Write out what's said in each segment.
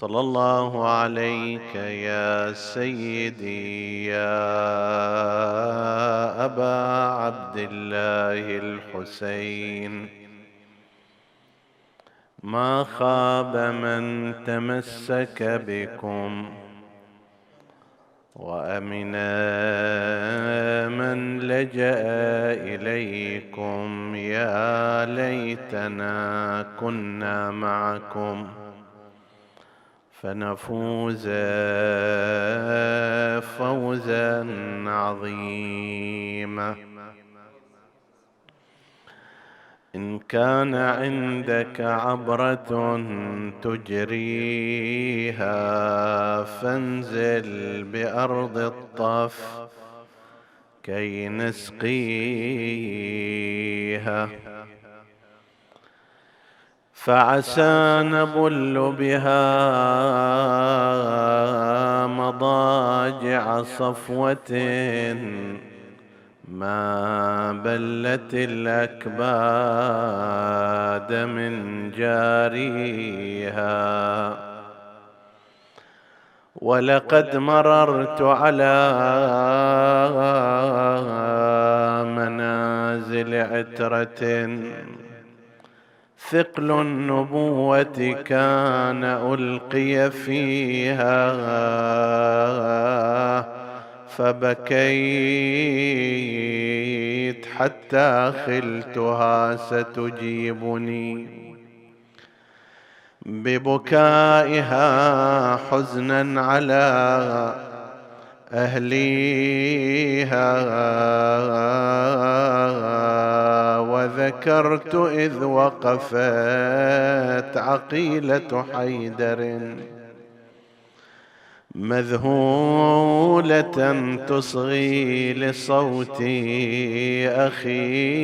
صلى الله عليك يا سيدي يا أبا عبد الله الحسين. ما خاب من تمسك بكم وأمن من لجأ إليكم، يا ليتنا كنا معكم فنفوز فوزا عظيما. إن كان عندك عبرة تجريها فانزل بأرض الطف كي نسقيها، فعسى نبل بها مضاجع صفوة ما بلت الأكباد من جاريها. ولقد مررت على منازل عترة ثقل النبوة كان ألقي فيها، فبكيت حتى خلتها ستجيبني، ببكائها حزنا على أهليها. وذكرت إذ وقفت عقيلة حيدر مذهولة تصغي لصوت أخيها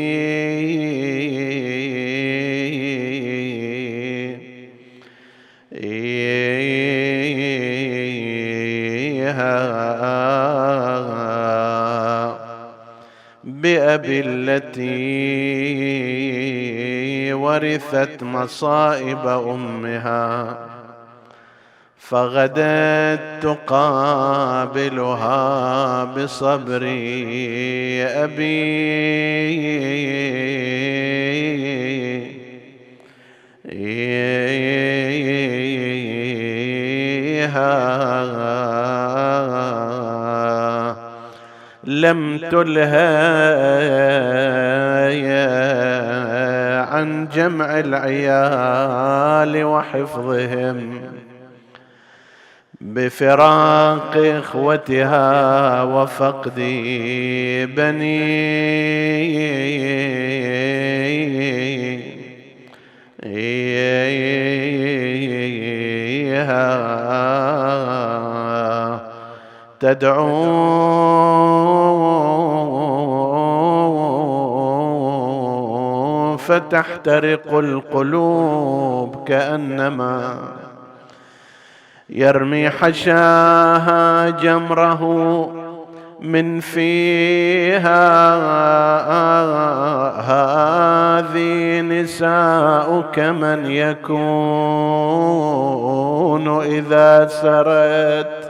بأبي التي ورثت مصائب أمها، فغدت تقابلها بصبر أبيها. لم تلها عن جمع العيال وحفظهم بفراق إخوتها وفقد بنيها. تدعو فتحترق القلوب كأنما يرمي حشاها جمره من فيها. هذه نساؤك من يكون إذا سرت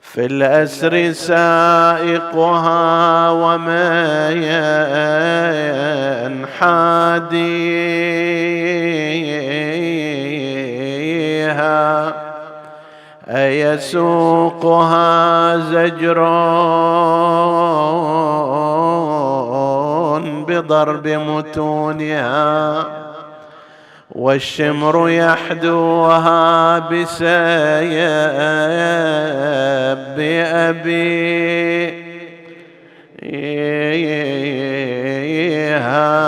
في الأسر سائقها ومن حادي أيسوقها زجر بضرب متونها، والشمر يحدوها بسيب أبيها.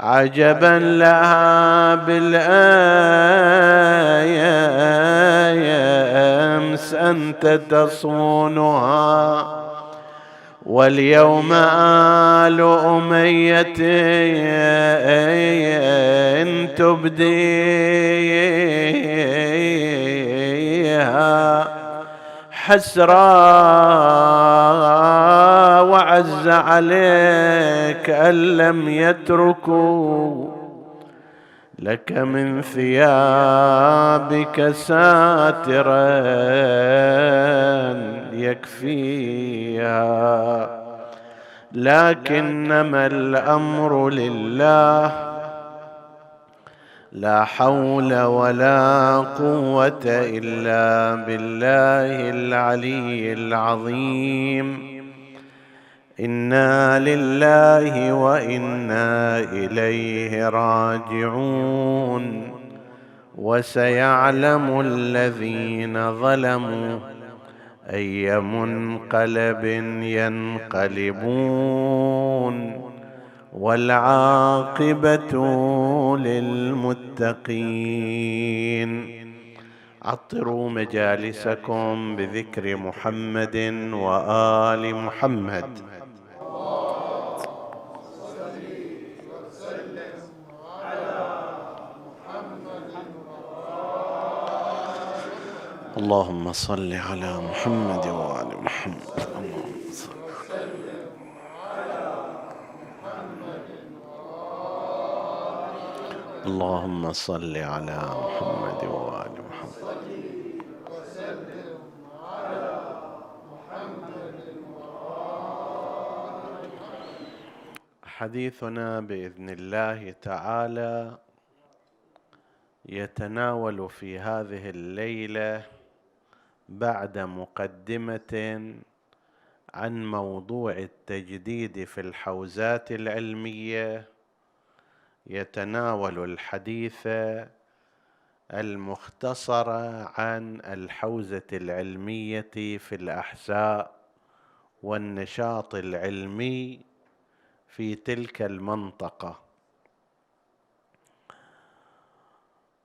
عجبا لها بالآية النفس أنت تصونها. واليوم آل أمية إن تبديها حسرا وعز عليك أن لم يتركوا لك من ثيابك ساترا يكفيها، لكنما الأمر لله لا حول ولا قوة إلا بالله العلي العظيم. إنا لله وإنا إليه راجعون. وسيعلم الذين ظلموا أي منقلب ينقلبون، والعاقبة للمتقين. عطروا مجالسكم بذكر محمد وآل محمد. اللهم صل على محمد وآل محمد. اللهم صل على محمد وآل محمد. اللهم صل على محمد وآل محمد. حديثنا بإذن الله تعالى يتناول في هذه الليلة بعد مقدمة عن موضوع التجديد في الحوزات العلمية، يتناول الحديث المختصر عن الحوزة العلمية في الأحساء والنشاط العلمي في تلك المنطقة،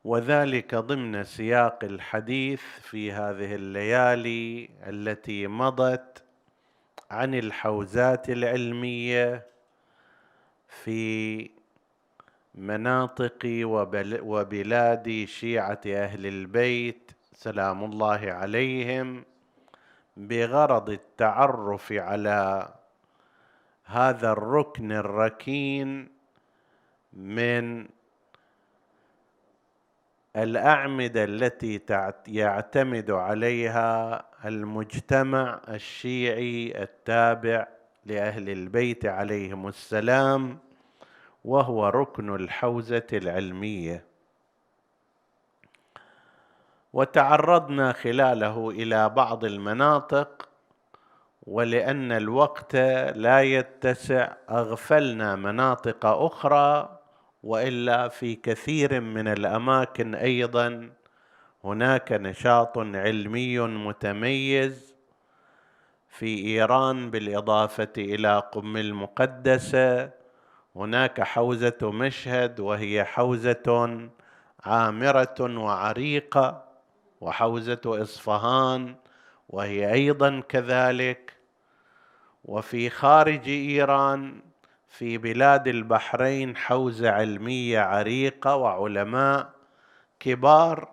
وذلك ضمن سياق الحديث في هذه الليالي التي مضت عن الحوزات العلمية في مناطق وبلاد شيعة أهل البيت سلام الله عليهم، بغرض التعرف على هذا الركن الركين من الأعمدة التي يعتمد عليها المجتمع الشيعي التابع لأهل البيت عليهم السلام، وهو ركن الحوزة العلمية. وتعرضنا خلاله إلى بعض المناطق، ولأن الوقت لا يتسع أغفلنا مناطق أخرى، وإلا في كثير من الأماكن أيضا هناك نشاط علمي متميز. في إيران بالإضافة إلى قم المقدسة هناك حوزة مشهد، وهي حوزة عامرة وعريقة، وحوزة إصفهان وهي أيضا كذلك. وفي خارج إيران في بلاد البحرين حوزة علمية عريقة وعلماء كبار،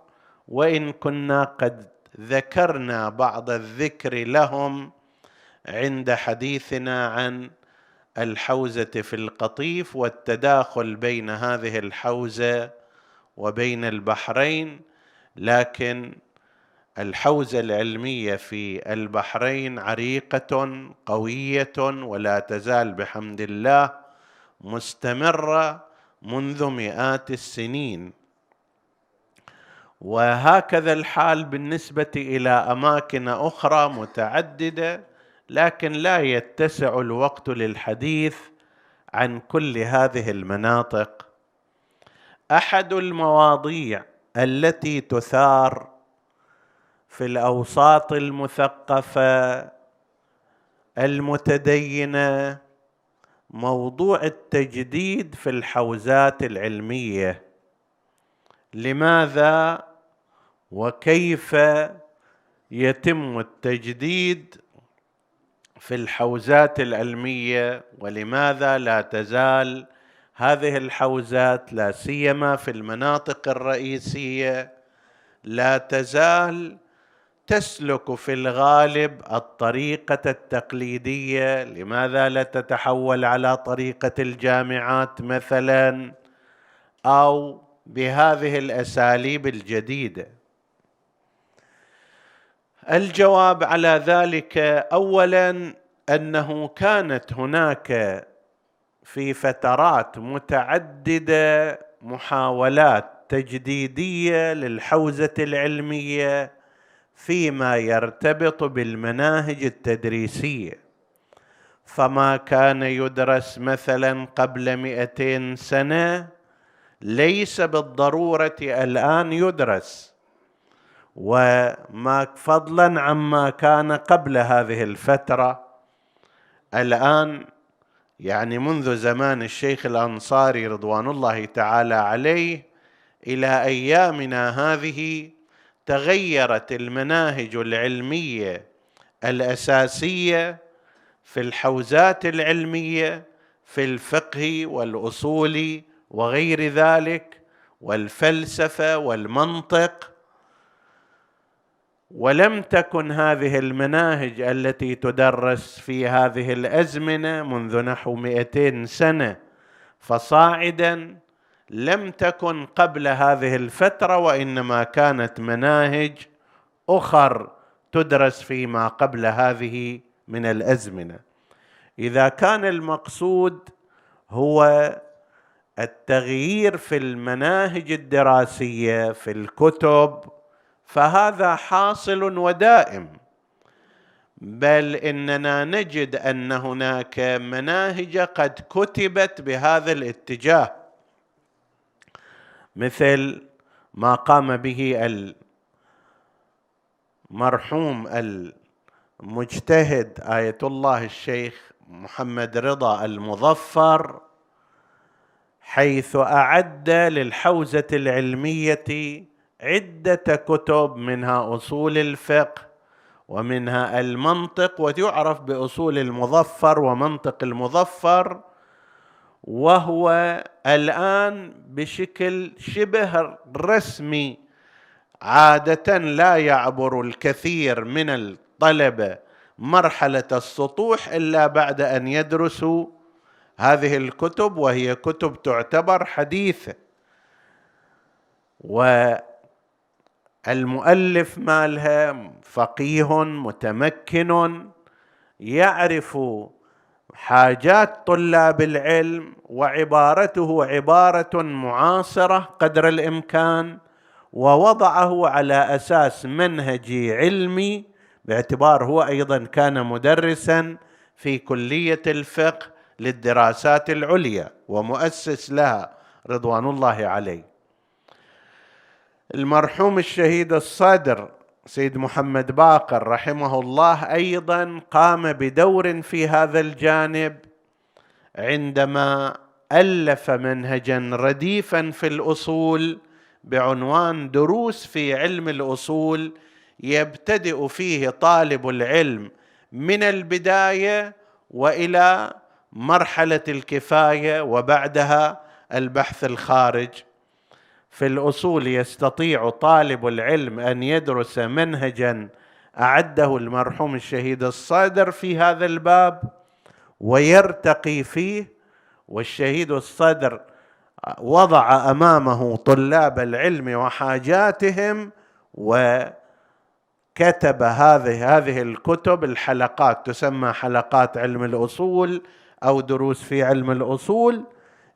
وإن كنا قد ذكرنا بعض الذكر لهم عند حديثنا عن الحوزة في القطيف والتداخل بين هذه الحوزة وبين البحرين، لكن الحوزة العلمية في البحرين عريقة قوية ولا تزال بحمد الله مستمرة منذ مئات السنين، وهكذا الحال بالنسبة إلى أماكن أخرى متعددة، لكن لا يتسع الوقت للحديث عن كل هذه المناطق. أحد المواضيع التي تثار في الأوساط المثقفة المتدينة موضوع التجديد في الحوزات العلمية. لماذا وكيف يتم التجديد في الحوزات العلمية، ولماذا لا تزال هذه الحوزات لا سيما في المناطق الرئيسية لا تزال تسلك في الغالب الطريقة التقليدية؟ لماذا لا تتحول على طريقة الجامعات مثلا أو بهذه الأساليب الجديدة؟ الجواب على ذلك أولا أنه كانت هناك في فترات متعددة محاولات تجديدية للحوزة العلمية فيما يرتبط بالمناهج التدريسية، فما كان يدرس مثلا قبل 200 سنة ليس بالضرورة الآن يدرس، وما فضلا عما كان قبل هذه الفترة. الآن يعني منذ زمان الشيخ الأنصاري رضوان الله تعالى عليه إلى أيامنا هذه تغيرت المناهج العلمية الأساسية في الحوزات العلمية في الفقه والأصول وغير ذلك والفلسفة والمنطق، ولم تكن هذه المناهج التي تدرس في هذه الأزمنة منذ نحو 200 سنة فصاعدا لم تكن قبل هذه الفترة، وإنما كانت مناهج أخر تدرس فيما قبل هذه من الأزمنة. إذا كان المقصود هو التغيير في المناهج الدراسية في الكتب فهذا حاصل ودائم، بل إننا نجد أن هناك مناهج قد كتبت بهذا الاتجاه، مثل ما قام به المرحوم المجتهد آية الله الشيخ محمد رضا المظفر، حيث أعد للحوزة العلمية عدة كتب منها أصول الفقه ومنها المنطق، ويعرف بأصول المظفر ومنطق المظفر، وهو الآن بشكل شبه رسمي عادة لا يعبر الكثير من الطلبة مرحلة السطوح إلا بعد أن يدرسوا هذه الكتب، وهي كتب تعتبر حديثة. والمؤلف مالها فقيه متمكن يعرف حاجات طلاب العلم، وعبارته عبارة معاصرة قدر الإمكان، ووضعه على أساس منهجي علمي باعتبار هو أيضا كان مدرسا في كلية الفقه للدراسات العليا ومؤسس لها رضوان الله عليه. المرحوم الشهيد الصدر سيد محمد باقر رحمه الله أيضا قام بدور في هذا الجانب عندما ألف منهجا رديفا في الأصول بعنوان دروس في علم الأصول، يبتدئ فيه طالب العلم من البداية وإلى مرحلة الكفاية وبعدها البحث الخارج. في الأصول يستطيع طالب العلم أن يدرس منهجا أعده المرحوم الشهيد الصدر في هذا الباب ويرتقي فيه، والشهيد الصدر وضع أمامه طلاب العلم وحاجاتهم وكتب هذه الكتب، الحلقات تسمى حلقات علم الأصول أو دروس في علم الأصول،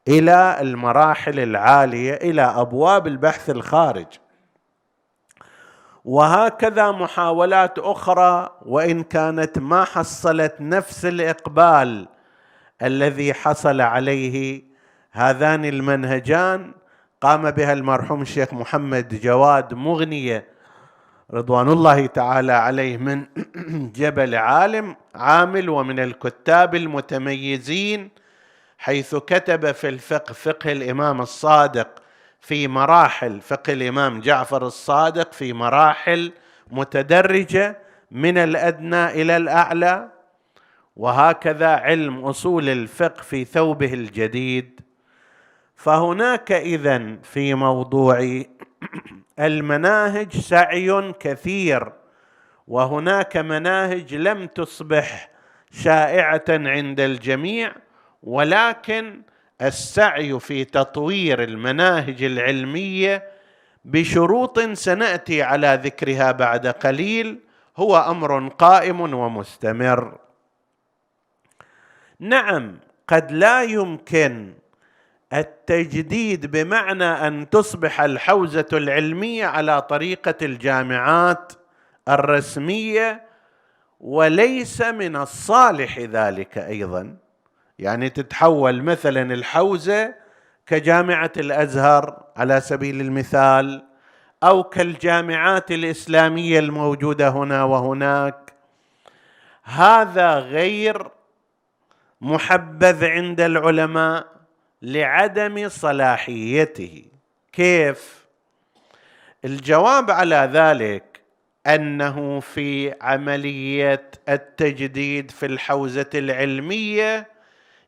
إلى المراحل العالية إلى أبواب البحث الخارج. وهكذا محاولات أخرى وإن كانت ما حصلت نفس الإقبال الذي حصل عليه هذان المنهجان، قام بها المرحوم الشيخ محمد جواد مغنية رضوان الله تعالى عليه من جبل عامل ومن الكتاب المتميزين، حيث كتب في الفقه فقه الإمام الصادق في مراحل، فقه الإمام جعفر الصادق في مراحل، متدرجة من الأدنى إلى الأعلى. وهكذا علم أصول الفقه في ثوبه الجديد. فهناك إذن في موضوع المناهج سعي كثير، وهناك مناهج لم تصبح شائعة عند الجميع، ولكن السعي في تطوير المناهج العلمية بشروط سنأتي على ذكرها بعد قليل هو أمر قائم ومستمر. نعم، قد لا يمكن التجديد بمعنى أن تصبح الحوزة العلمية على طريقة الجامعات الرسمية، وليس من الصالح ذلك أيضا، يعني تتحول مثلا الحوزة كجامعة الأزهر على سبيل المثال، أو كالجامعات الإسلامية الموجودة هنا وهناك. هذا غير محبذ عند العلماء لعدم صلاحيته. كيف؟ الجواب على ذلك أنه في عملية التجديد في الحوزة العلمية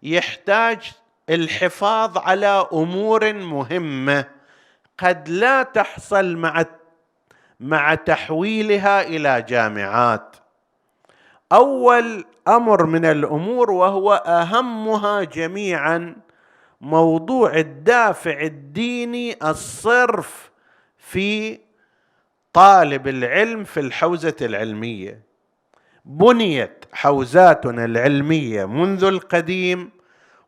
يحتاج الحفاظ على أمور مهمة قد لا تحصل مع تحويلها إلى جامعات. أول أمر من الأمور وهو أهمها جميعا موضوع الدافع الديني الصرف في طالب العلم في الحوزة العلمية. بنيت حوزاتنا العلمية منذ القديم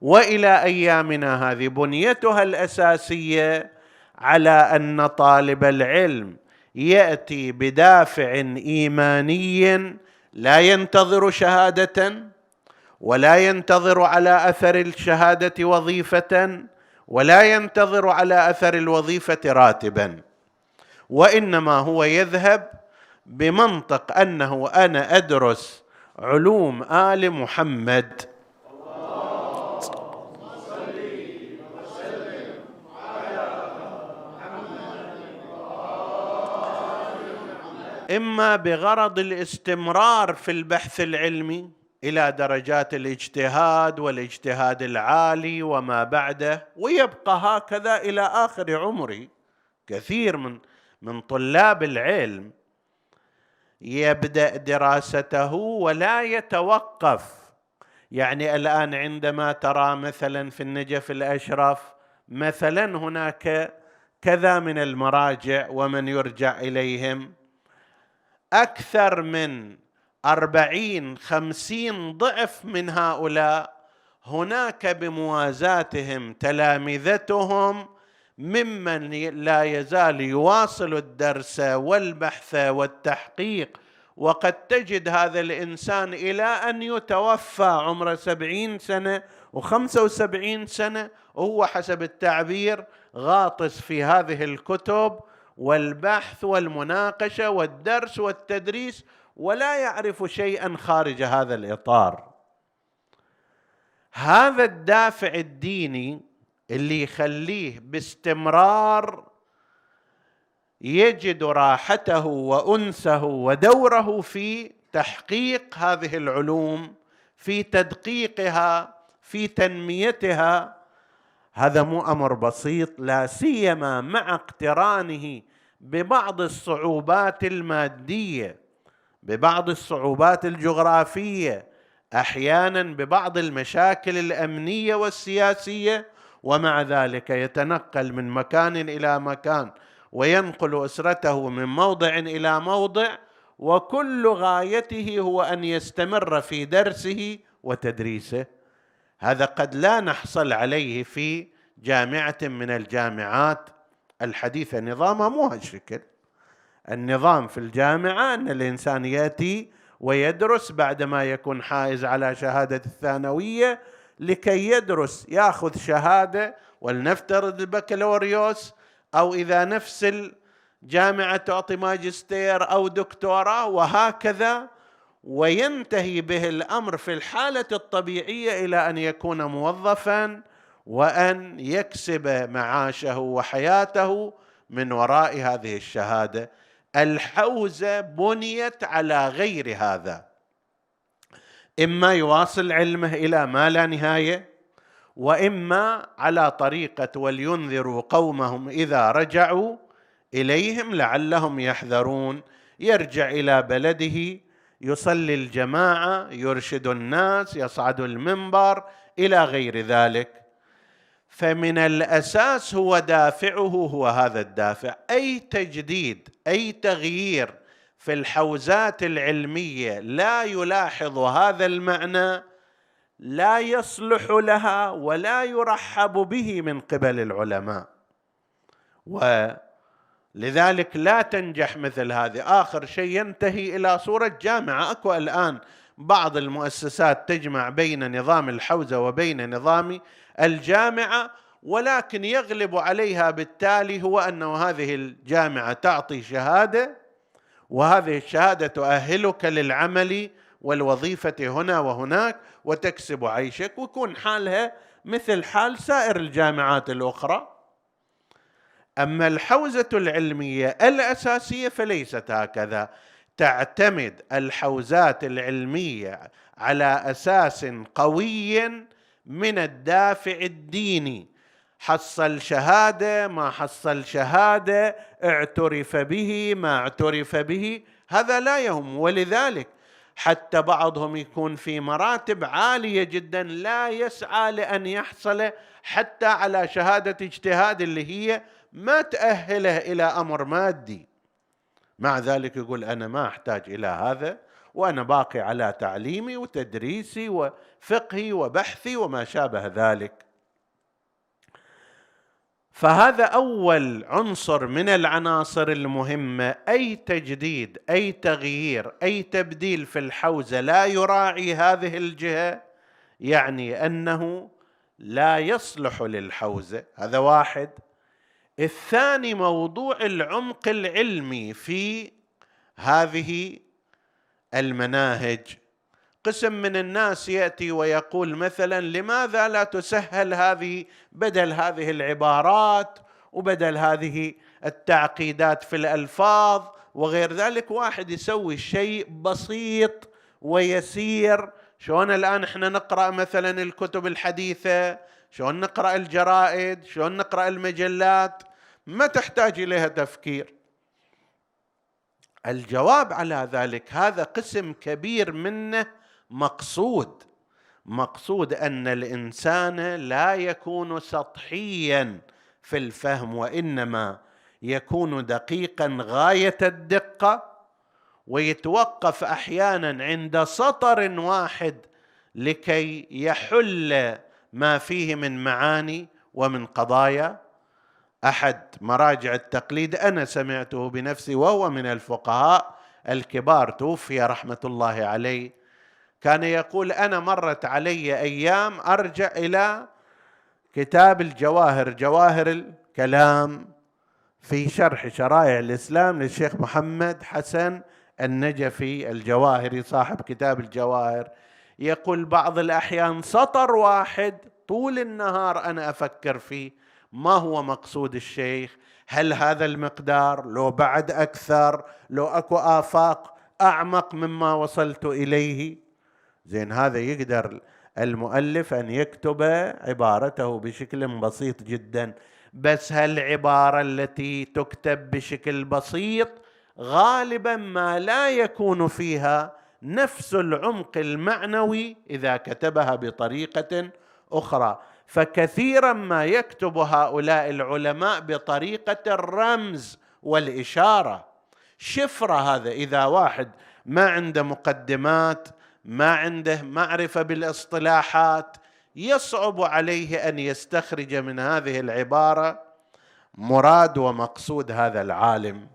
وإلى أيامنا هذه بنيتها الأساسية على أن طالب العلم يأتي بدافع إيماني لا ينتظر شهادة، ولا ينتظر على أثر الشهادة وظيفة، ولا ينتظر على أثر الوظيفة راتبا، وإنما هو يذهب بمنطق أنه أنا أدرس علوم آل محمد إما بغرض الاستمرار في البحث العلمي إلى درجات الاجتهاد والاجتهاد العالي وما بعده، ويبقى هكذا إلى آخر عمري. كثير من طلاب العلم يبدأ دراسته ولا يتوقف. يعني الآن عندما ترى مثلا في النجف الأشرف مثلا هناك كذا من المراجع ومن يرجع إليهم، أكثر من 40-50 ضعف من هؤلاء هناك بموازاتهم تلامذتهم ممن لا يزال يواصل الدرس والبحث والتحقيق، وقد تجد هذا الإنسان إلى أن يتوفى عمره 70 سنة و75 سنة وهو حسب التعبير غاطس في هذه الكتب والبحث والمناقشة والدرس والتدريس، ولا يعرف شيئا خارج هذا الإطار. هذا الدافع الديني اللي يخليه باستمرار يجد راحته وأنسه ودوره في تحقيق هذه العلوم، في تدقيقها، في تنميتها. هذا مو أمر بسيط، لا سيما مع اقترانه ببعض الصعوبات المادية، ببعض الصعوبات الجغرافية، أحيانا ببعض المشاكل الأمنية والسياسية، ومع ذلك يتنقل من مكان إلى مكان وينقل أسرته من موضع إلى موضع، وكل غايته هو أن يستمر في درسه وتدريسه. هذا قد لا نحصل عليه في جامعة من الجامعات الحديثة. نظامها مو هالشكل. النظام في الجامعة أن الإنسان يأتي ويدرس بعدما يكون حائز على شهادة الثانوية لكي يدرس، يأخذ شهادة ولنفترض البكالوريوس، أو إذا نفس الجامعة تعطي ماجستير أو دكتوراه وهكذا، وينتهي به الأمر في الحالة الطبيعية إلى أن يكون موظفا وأن يكسب معاشه وحياته من وراء هذه الشهادة. الحوزة بنيت على غير هذا، إما يواصل علمه إلى ما لا نهاية، وإما على طريقة ولينذروا قومهم إذا رجعوا إليهم لعلهم يحذرون، يرجع إلى بلده يصلي الجماعة، يرشد الناس، يصعد المنبر، إلى غير ذلك. فمن الأساس هو دافعه هو هذا الدافع. أي تجديد، أي تغيير في الحوزات العلمية لا يلاحظ هذا المعنى لا يصلح لها ولا يرحب به من قبل العلماء، ولذلك لا تنجح مثل هذه. آخر شيء ينتهي إلى صورة جامعة. أكو الآن بعض المؤسسات تجمع بين نظام الحوزة وبين نظام الجامعة، ولكن يغلب عليها بالتالي هو أنه هذه الجامعة تعطي شهادة، وهذه الشهادة تؤهلك للعمل والوظيفة هنا وهناك وتكسب عيشك، ويكون حالها مثل حال سائر الجامعات الأخرى. أما الحوزة العلمية الأساسية فليست هكذا. تعتمد الحوزات العلمية على أساس قوي من الدافع الديني، حصل شهادة ما حصل شهادة، اعترف به ما اعترف به، هذا لا يهم. ولذلك حتى بعضهم يكون في مراتب عالية جدا لا يسعى لأن يحصل حتى على شهادة اجتهاد اللي هي ما تأهله إلى أمر مادي، مع ذلك يقول أنا ما أحتاج إلى هذا وأنا باقي على تعليمي وتدريسي وفقهي وبحثي وما شابه ذلك. فهذا أول عنصر من العناصر المهمة. أي تجديد، أي تغيير، أي تبديل في الحوزة لا يراعي هذه الجهة يعني أنه لا يصلح للحوزة، هذا واحد. الثاني موضوع العمق العلمي في هذه المناهج. قسم من الناس يأتي ويقول مثلا لماذا لا تسهل هذه، بدل هذه العبارات وبدل هذه التعقيدات في الألفاظ وغير ذلك، واحد يسوي شيء بسيط ويسير. شلون الآن احنا نقرأ مثلا الكتب الحديثة، شلون نقرأ الجرائد، شلون نقرأ المجلات، ما تحتاج إليها تفكير. الجواب على ذلك هذا قسم كبير منه مقصود أن الإنسان لا يكون سطحيا في الفهم، وإنما يكون دقيقا غاية الدقة، ويتوقف أحيانا عند سطر واحد لكي يحل ما فيه من معاني ومن قضايا. أحد مراجع التقليد أنا سمعته بنفسي وهو من الفقهاء الكبار توفي رحمة الله عليه، كان يقول أنا مرت علي أيام أرجع إلى كتاب الجواهر، جواهر الكلام، في شرح شرائع الإسلام للشيخ محمد حسن النجفي الجواهري صاحب كتاب الجواهر، يقول بعض الأحيان سطر واحد طول النهار أنا أفكر فيه، ما هو مقصود الشيخ، هل هذا المقدار، لو بعد أكثر، لو أكو آفاق أعمق مما وصلت إليه. زين هذا يقدر المؤلف أن يكتب عبارته بشكل بسيط جدا، بس هالعبارة التي تكتب بشكل بسيط غالبا ما لا يكون فيها نفس العمق المعنوي إذا كتبها بطريقة أخرى. فكثيرا ما يكتب هؤلاء العلماء بطريقة الرمز والإشارة، شفرة. هذا إذا واحد ما عنده مقدمات، ما عنده معرفة بالاصطلاحات، يصعب عليه أن يستخرج من هذه العبارة مراد ومقصود هذا العالم.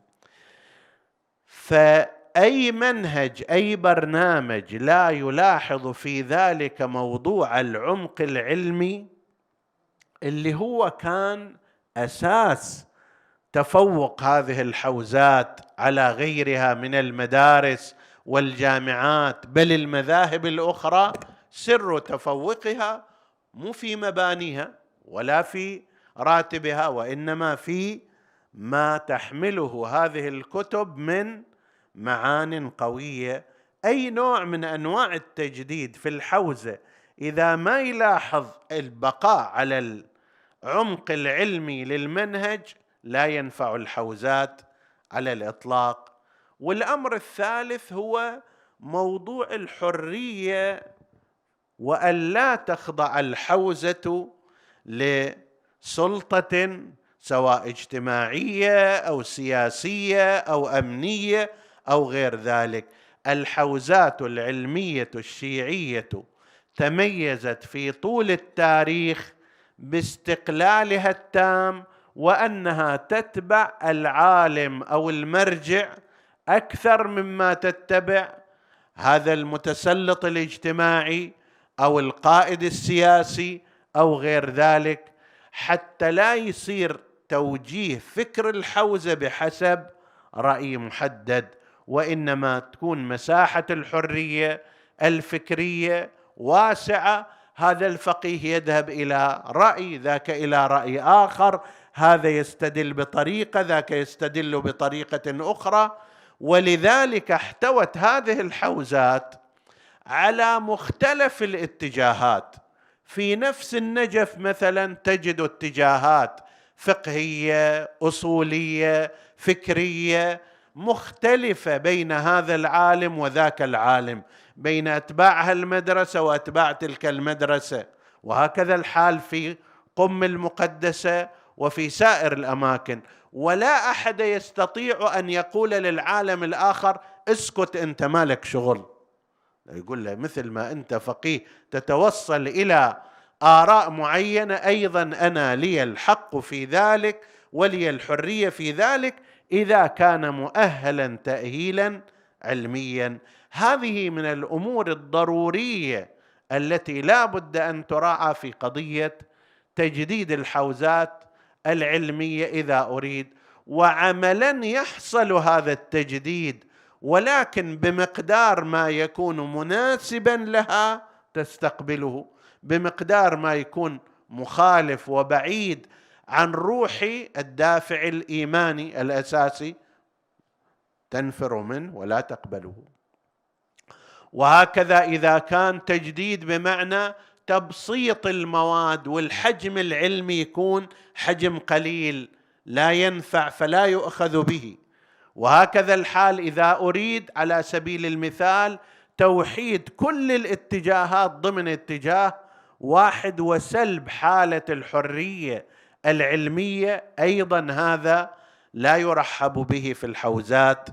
أي منهج، أي برنامج لا يلاحظ في ذلك موضوع العمق العلمي اللي هو كان أساس تفوق هذه الحوزات على غيرها من المدارس والجامعات بل المذاهب الأخرى، سر تفوقها مو في مبانيها ولا في راتبها، وإنما في ما تحمله هذه الكتب من معان قوية. أي نوع من أنواع التجديد في الحوزة إذا ما يلاحظ البقاء على العمق العلمي للمنهج لا ينفع الحوزات على الإطلاق. والأمر الثالث هو موضوع الحرية، وألا تخضع الحوزة لسلطة سواء اجتماعية أو سياسية أو أمنية أو غير ذلك. الحوزات العلمية الشيعية تميزت في طول التاريخ باستقلالها التام، وأنها تتبع العالم أو المرجع أكثر مما تتبع هذا المتسلط الاجتماعي أو القائد السياسي أو غير ذلك، حتى لا يصير توجيه فكر الحوزة بحسب رأي محدد، وإنما تكون مساحة الحرية الفكرية واسعة. هذا الفقيه يذهب إلى رأي، ذاك إلى رأي آخر، هذا يستدل بطريقة، ذاك يستدل بطريقة أخرى. ولذلك احتوت هذه الحوزات على مختلف الاتجاهات. في نفس النجف مثلا تجد اتجاهات فقهية، أصولية، فكرية مختلفة بين هذا العالم وذاك العالم، بين أتباعها المدرسة وأتباع تلك المدرسة. وهكذا الحال في قم المقدسة وفي سائر الأماكن. ولا أحد يستطيع أن يقول للعالم الآخر اسكت أنت مالك شغل، يقول له مثل ما أنت فقيه تتوصل إلى آراء معينة، أيضا أنا لي الحق في ذلك ولي الحرية في ذلك، إذا كان مؤهلا تأهيلا علميا. هذه من الأمور الضرورية التي لا بد أن تراعى في قضية تجديد الحوزات العلمية إذا أريد. وعملا يحصل هذا التجديد، ولكن بمقدار ما يكون مناسبا لها تستقبله، بمقدار ما يكون مخالف وبعيد عن روح الدافع الإيماني الأساسي تنفر منه ولا تقبله. وهكذا إذا كان تجديد بمعنى تبسيط المواد والحجم العلمي يكون حجم قليل لا ينفع فلا يؤخذ به. وهكذا الحال إذا أريد على سبيل المثال توحيد كل الاتجاهات ضمن اتجاه واحد وسلب حالة الحرية العلمية، أيضا هذا لا يرحب به في الحوزات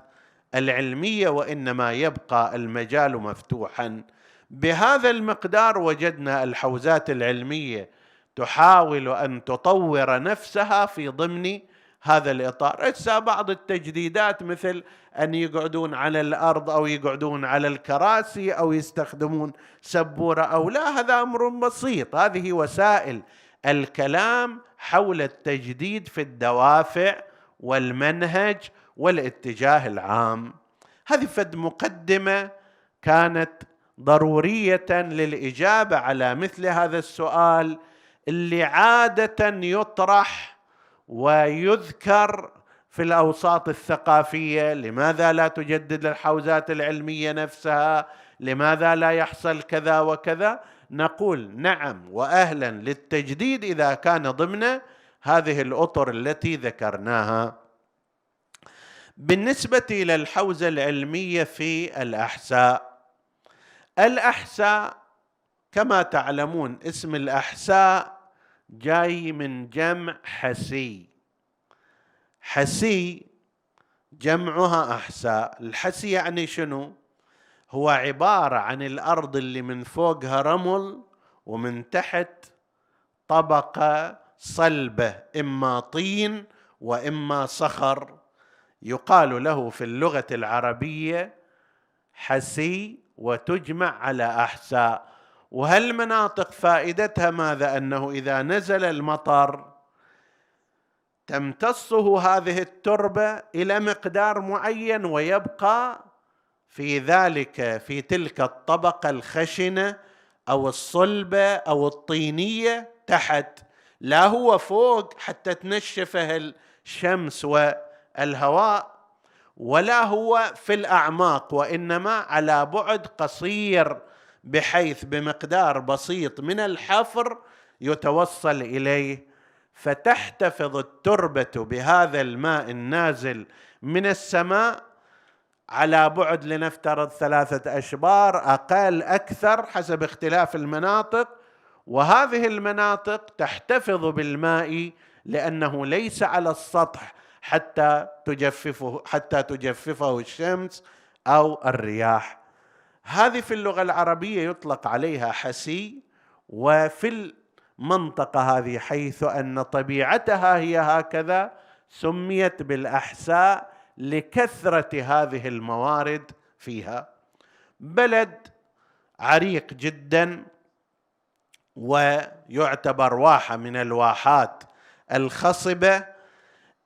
العلمية، وإنما يبقى المجال مفتوحا. بهذا المقدار وجدنا الحوزات العلمية تحاول أن تطور نفسها في ضمن هذا الإطار. أجسى بعض التجديدات مثل أن يقعدون على الأرض أو يقعدون على الكراسي أو يستخدمون سبورة أو لا، هذا أمر بسيط. هذه وسائل. الكلام حول التجديد في الدوافع والمنهج والاتجاه العام. هذه فد مقدمة كانت ضرورية للإجابة على مثل هذا السؤال اللي عادة يطرح ويذكر في الأوساط الثقافية. لماذا لا تجدد الحوزات العلمية نفسها؟ لماذا لا يحصل كذا وكذا؟ نقول نعم وأهلا للتجديد إذا كان ضمن هذه الأطر التي ذكرناها. بالنسبة إلى الحوزة العلمية في الأحساء، الأحساء كما تعلمون اسم الأحساء جاي من جمع حسي. حسي جمعها أحساء. الحسي يعني شنو؟ هو عبارة عن الأرض اللي من فوقها رمل ومن تحت طبقة صلبة، إما طين وإما صخر. يقال له في اللغة العربية حسي، وتجمع على أحساء. وهالمناطق فائدتها ماذا؟ أنه إذا نزل المطر تمتصه هذه التربة إلى مقدار معين، ويبقى في تلك الطبقة الخشنة أو الصلبة أو الطينية تحت، لا هو فوق حتى تنشفه الشمس والهواء، ولا هو في الأعماق، وإنما على بعد قصير بحيث بمقدار بسيط من الحفر يتوصل إليه، فتحتفظ التربة بهذا الماء النازل من السماء على بعد لنفترض 3 أشبار، أقل أكثر حسب اختلاف المناطق، وهذه المناطق تحتفظ بالماء لأنه ليس على السطح حتى تجففه الشمس أو الرياح. هذه في اللغة العربية يطلق عليها حسي، وفي المنطقة هذه حيث أن طبيعتها هي هكذا سميت بالأحساء لكثرة هذه الموارد فيها. بلد عريق جدا ويعتبر واحة من الواحات الخصبة،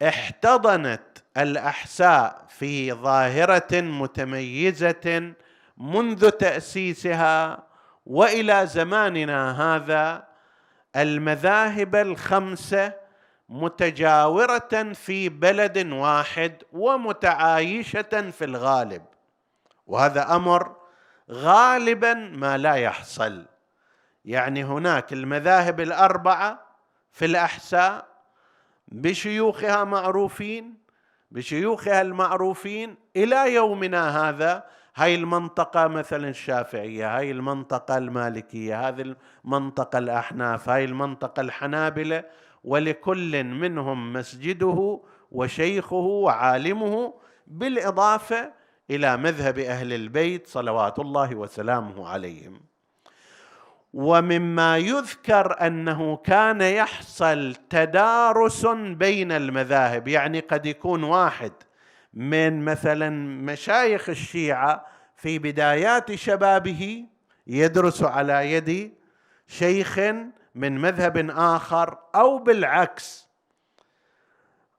احتضنت الأحساء في ظاهرة متميزة منذ تأسيسها وإلى زماننا هذا المذاهب الخمسة متجاورة في بلد واحد ومتعايشة في الغالب، وهذا أمر غالبا ما لا يحصل. يعني هناك المذاهب 4 في الأحساء بشيوخها المعروفين إلى يومنا هذا. هاي المنطقة مثلا الشافعية، هاي المنطقة المالكية، هذه المنطقة الأحناف، هاي المنطقة الحنابلة، ولكل منهم مسجده وشيخه وعالمه، بالإضافة إلى مذهب أهل البيت صلوات الله وسلامه عليهم. ومما يذكر أنه كان يحصل تدارس بين المذاهب، يعني قد يكون واحد من مثلا مشايخ الشيعة في بدايات شبابه يدرس على يد شيخ من مذهب آخر، أو بالعكس،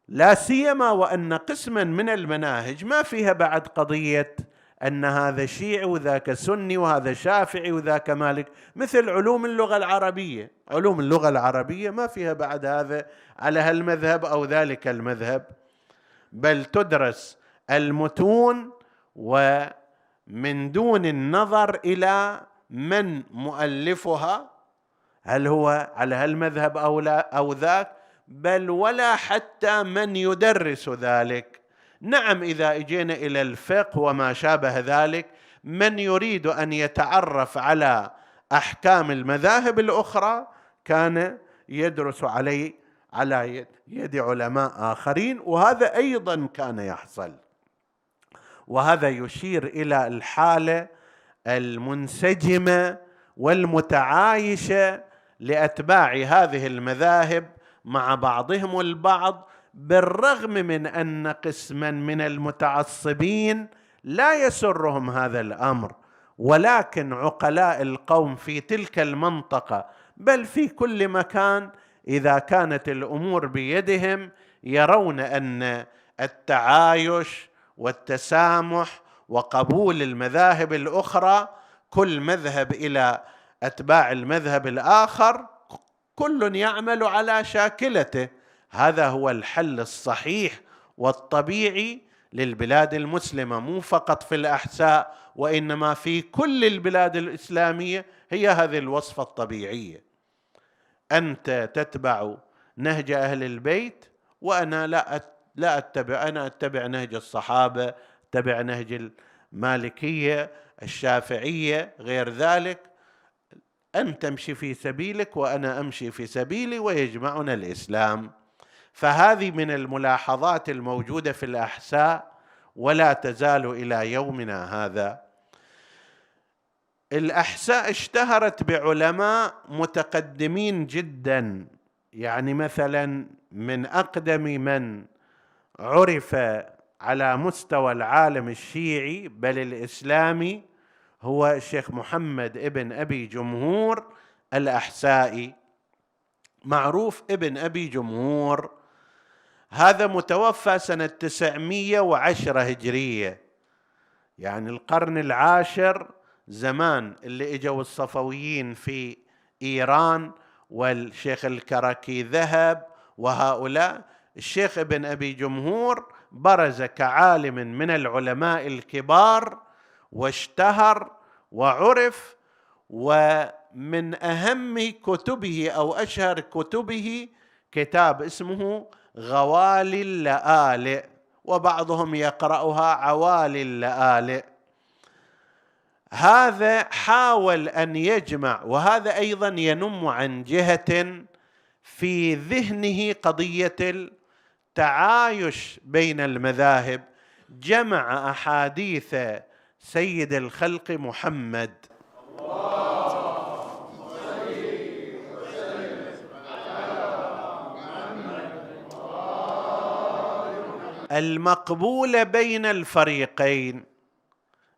لا سيما وأن قسما من المناهج ما فيها بعد قضية أن هذا شيعي وذاك سني وهذا شافعي وذاك مالك، مثل علوم اللغة العربية. علوم اللغة العربية ما فيها بعد هذا على هالمذهب أو ذلك المذهب، بل تدرس المتون ومن دون النظر إلى من مؤلفها، هل هو على هالمذهب أو لا أو ذاك، بل ولا حتى من يدرس ذلك. نعم، إذا أجينا إلى الفقه وما شابه ذلك، من يريد أن يتعرف على أحكام المذاهب الأخرى كان يدرس على يد علماء آخرين، وهذا أيضا كان يحصل. وهذا يشير إلى الحالة المنسجمة والمتعايشة لأتباع هذه المذاهب مع بعضهم البعض، بالرغم من أن قسما من المتعصبين لا يسرهم هذا الأمر، ولكن عقلاء القوم في تلك المنطقة بل في كل مكان إذا كانت الأمور بيدهم يرون أن التعايش والتسامح وقبول المذاهب الأخرى، كل مذهب إلى أتباع المذهب الآخر، كل يعمل على شاكلته، هذا هو الحل الصحيح والطبيعي للبلاد المسلمة، مو فقط في الأحساء وإنما في كل البلاد الإسلامية. هي هذه الوصفة الطبيعية، أنت تتبع نهج أهل البيت وأنا لا أتبع، أنا أتبع نهج الصحابة، أتبع نهج المالكية الشافعية غير ذلك، أن تمشي في سبيلك وأنا أمشي في سبيلي ويجمعنا الإسلام. فهذه من الملاحظات الموجودة في الأحساء ولا تزال إلى يومنا هذا. الأحساء اشتهرت بعلماء متقدمين جدا، يعني مثلا من أقدم من عرف على مستوى العالم الشيعي بل الإسلامي هو الشيخ محمد ابن أبي جمهور الأحسائي، معروف ابن أبي جمهور. هذا متوفى سنة 910 هجرية، يعني القرن العاشر، زمان اللي إجوا الصفويين في إيران والشيخ الكركي ذهب، وهؤلاء الشيخ ابن أبي جمهور برز كعالم من العلماء الكبار واشتهر وعرف، ومن أهم كتبه أو أشهر كتبه كتاب اسمه غوالي اللآلئ، وبعضهم يقرأها عوالي اللآلئ. هذا حاول أن يجمع، وهذا أيضا ينم عن جهة في ذهنه قضية التعايش بين المذاهب، جمع أحاديث سيد الخلق محمد المقبولة بين الفريقين،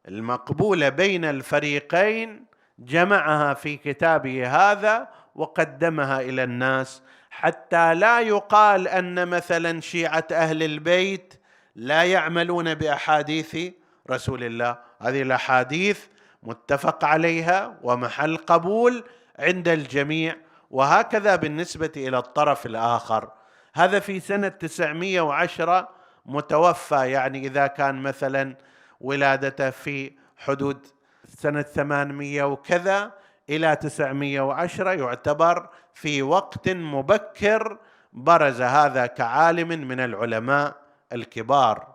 المقبولة بين الفريقين، جمعها في كتابه هذا وقدمها إلى الناس، حتى لا يقال أن مثلا شيعة أهل البيت لا يعملون بأحاديث رسول الله. هذه الأحاديث متفق عليها ومحل قبول عند الجميع، وهكذا بالنسبة إلى الطرف الآخر. هذا في سنة 910 متوفى، يعني إذا كان مثلا ولادته في حدود سنة 800 وكذا إلى 910 يعتبر في وقت مبكر برز هذا كعالم من العلماء الكبار.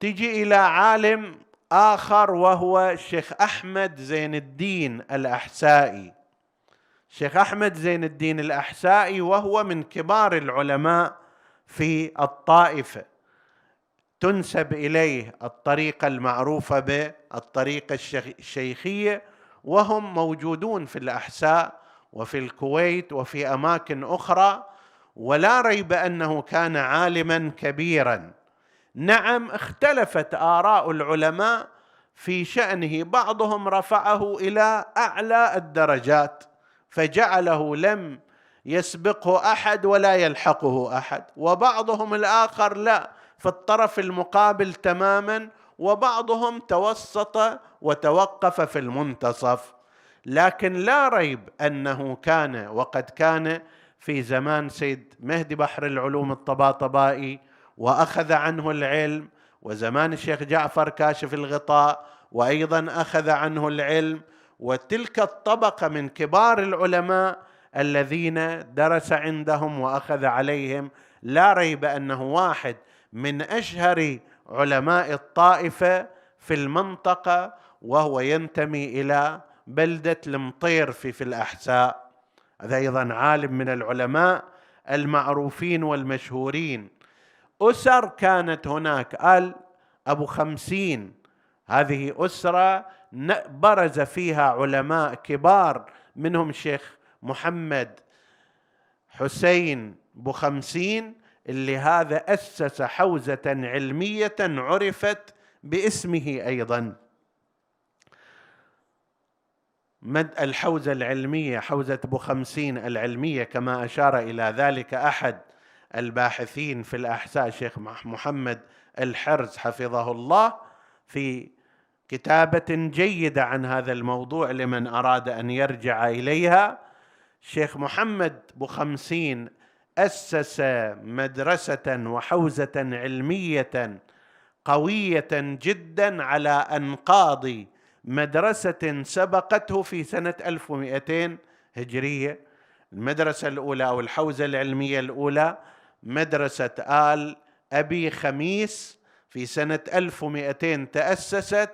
تجي إلى عالم آخر وهو الشيخ أحمد زين الدين الأحسائي. الشيخ أحمد زين الدين الأحسائي وهو من كبار العلماء في الطائفة، تنسب إليه الطريقة المعروفة بالطريقة الشيخية، وهم موجودون في الأحساء وفي الكويت وفي أماكن أخرى، ولا ريب أنه كان عالما كبيرا. نعم، اختلفت آراء العلماء في شأنه، بعضهم رفعه إلى أعلى الدرجات فجعله لم يسبقه أحد ولا يلحقه أحد، وبعضهم الآخر لا، في الطرف المقابل تماما، وبعضهم توسط وتوقف في المنتصف. لكن لا ريب أنه كان، وقد كان في زمان سيد مهدي بحر العلوم الطباطبائي وأخذ عنه العلم، وزمان الشيخ جعفر كاشف الغطاء وأيضا أخذ عنه العلم، وتلك الطبقة من كبار العلماء الذين درس عندهم وأخذ عليهم، لا ريب أنه واحد من أشهر علماء الطائفة في المنطقة، وهو ينتمي إلى بلدة المطير في الأحساء. هذا أيضا عالم من العلماء المعروفين والمشهورين. أسر كانت هناك، آل أبو 50 هذه أسرة برز فيها علماء كبار، منهم الشيخ محمد حسين أبو 50 اللي هذا أسس حوزة علمية عرفت باسمه أيضا، الحوزة العلمية، حوزة أبو 50 العلمية، كما أشار إلى ذلك أحد الباحثين في الأحساء الشيخ محمد الحرز حفظه الله في كتابة جيدة عن هذا الموضوع لمن أراد أن يرجع إليها. الشيخ محمد أبو 50 أسس مدرسة وحوزة علمية قوية جدا على أنقاض مدرسة سبقته في سنة 1200 هجرية. المدرسة الأولى أو الحوزة العلمية الأولى مدرسة آل أبي خميس في سنة 1200 تأسست،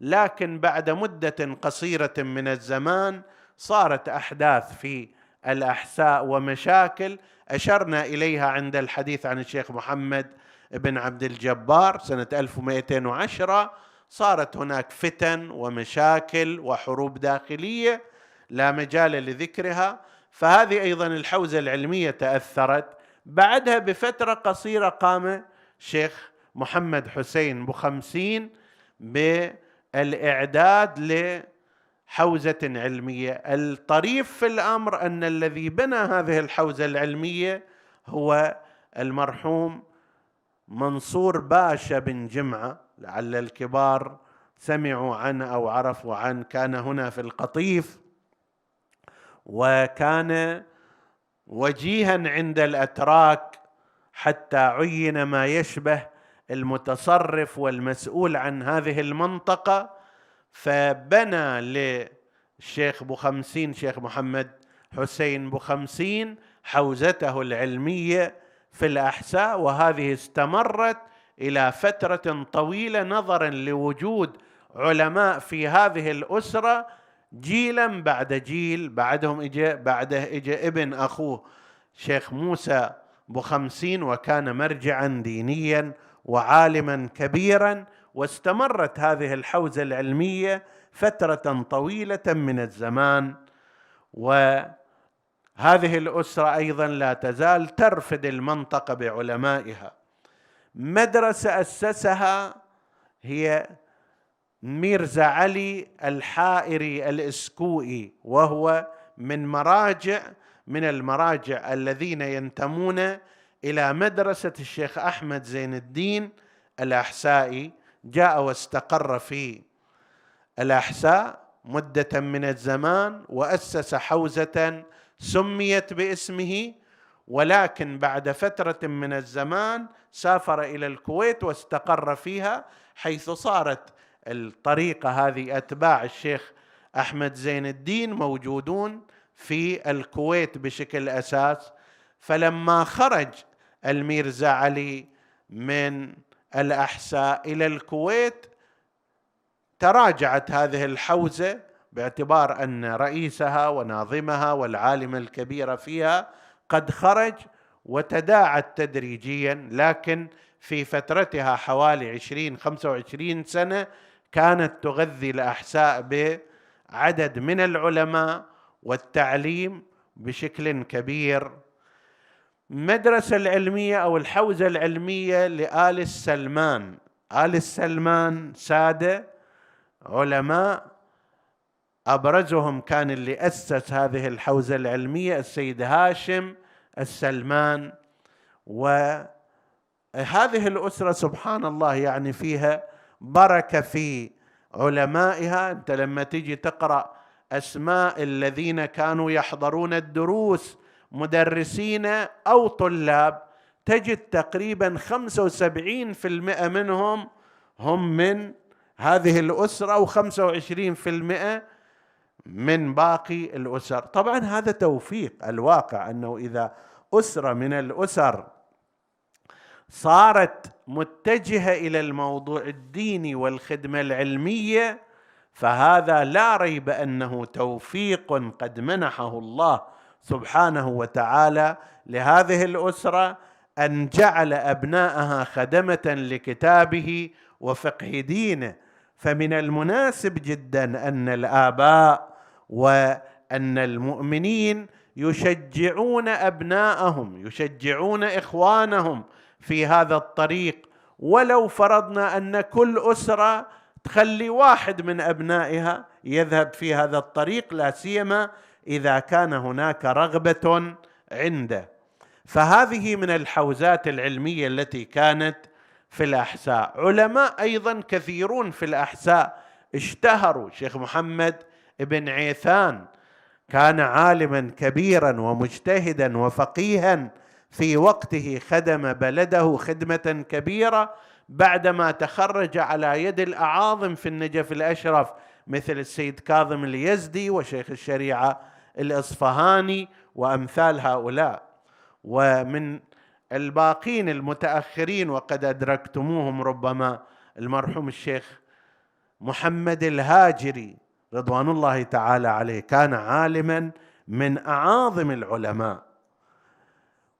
لكن بعد مدة قصيرة من الزمان صارت أحداث في الأحساء ومشاكل أشرنا إليها عند الحديث عن الشيخ محمد بن عبد الجبار سنة 1210. صارت هناك فتن ومشاكل وحروب داخلية لا مجال لذكرها، فهذه أيضا الحوزة العلمية تأثرت. بعدها بفترة قصيرة قام الشيخ محمد حسين أبو 50 بالإعداد لحوزة علمية. الطريف في الأمر أن الذي بنى هذه الحوزة العلمية هو المرحوم منصور باشا بن جمعة، لعل الكبار سمعوا عنه أو عرفوا عنه، كان هنا في القطيف وكان وجيها عند الأتراك حتى عين ما يشبه المتصرف والمسؤول عن هذه المنطقة، فبنى للشيخ بوخمسين، شيخ محمد حسين بوخمسين، حوزته العلمية في الأحساء، وهذه استمرت إلى فترة طويلة نظرا لوجود علماء في هذه الأسرة جيلا بعد جيل. بعده إجا ابن أخوه شيخ موسى بوخمسين، وكان مرجعا دينيا وعالما كبيرا، واستمرت هذه الحوزة العلمية فترة طويلة من الزمان. وهذه الأسرة أيضا لا تزال ترفد المنطقة بعلمائها. مدرسة أسسها هي ميرزا علي الحائري الإسكوئي، وهو من المراجع الذين ينتمون إلى مدرسة الشيخ أحمد زين الدين الأحسائي. جاء واستقر في الأحساء مدة من الزمان، وأسس حوزة سميت باسمه، ولكن بعد فترة من الزمان سافر إلى الكويت واستقر فيها، حيث صارت الطريقة هذه أتباع الشيخ أحمد زين الدين موجودون في الكويت بشكل أساس. فلما خرج الميرزا علي من الأحساء إلى الكويت تراجعت هذه الحوزة، باعتبار أن رئيسها وناظمها والعالم الكبير فيها قد خرج، وتداعت تدريجيا. لكن في فترتها حوالي 20-25 سنة كانت تغذي الأحساء بعدد من العلماء والتعليم بشكل كبير. المدرسة العلمية أو الحوزة العلمية لآل السلمان. آل السلمان سادة علماء، أبرزهم كان اللي أسس هذه الحوزة العلمية السيد هاشم السلمان. وهذه الأسرة سبحان الله يعني فيها بركة في علمائها. أنت لما تجي تقرأ أسماء الذين كانوا يحضرون الدروس مدرسين أو طلاب، تجد تقريبا 75% منهم هم من هذه الأسرة، و25% من باقي الأسر. طبعا هذا توفيق الواقع، أنه إذا أسرة من الأسر صارت متجهة إلى الموضوع الديني والخدمة العلمية، فهذا لا ريب أنه توفيق قد منحه الله سبحانه وتعالى لهذه الأسرة، أن جعل أبنائها خدمة لكتابه وفقه دينه. فمن المناسب جدا أن الآباء وأن المؤمنين يشجعون أبنائهم، يشجعون إخوانهم في هذا الطريق. ولو فرضنا أن كل أسرة تخلي واحد من أبنائها يذهب في هذا الطريق، لا سيما إذا كان هناك رغبة عنده. فهذه من الحوزات العلمية التي كانت في الأحساء. علماء أيضا كثيرون في الأحساء اشتهروا. شيخ محمد بن عيثان كان عالما كبيرا ومجتهدا وفقيها في وقته، خدم بلده خدمة كبيرة. بعدما تخرج على يد الأعاظم في النجف الأشرف مثل السيد كاظم اليزدي وشيخ الشريعة الإصفهاني وأمثال هؤلاء، ومن الباقين المتأخرين وقد أدركتموهم ربما المرحوم الشيخ محمد الهاجري رضوان الله تعالى عليه، كان عالما من أعاظم العلماء.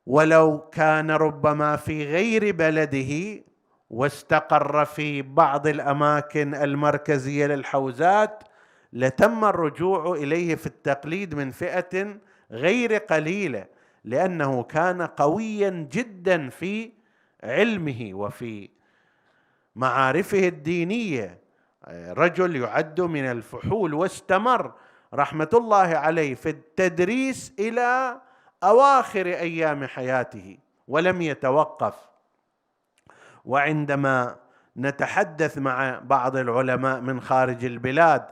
ولو كان ربما في غير بلده واستقر في بعض الأماكن المركزية للحوزات، لتم الرجوع إليه في التقليد من فئة غير قليلة، لأنه كان قويا جدا في علمه وفي معارفه الدينية، رجل يعد من الفحول. واستمر رحمة الله عليه في التدريس إلى أواخر أيام حياته ولم يتوقف. وعندما نتحدث مع بعض العلماء من خارج البلاد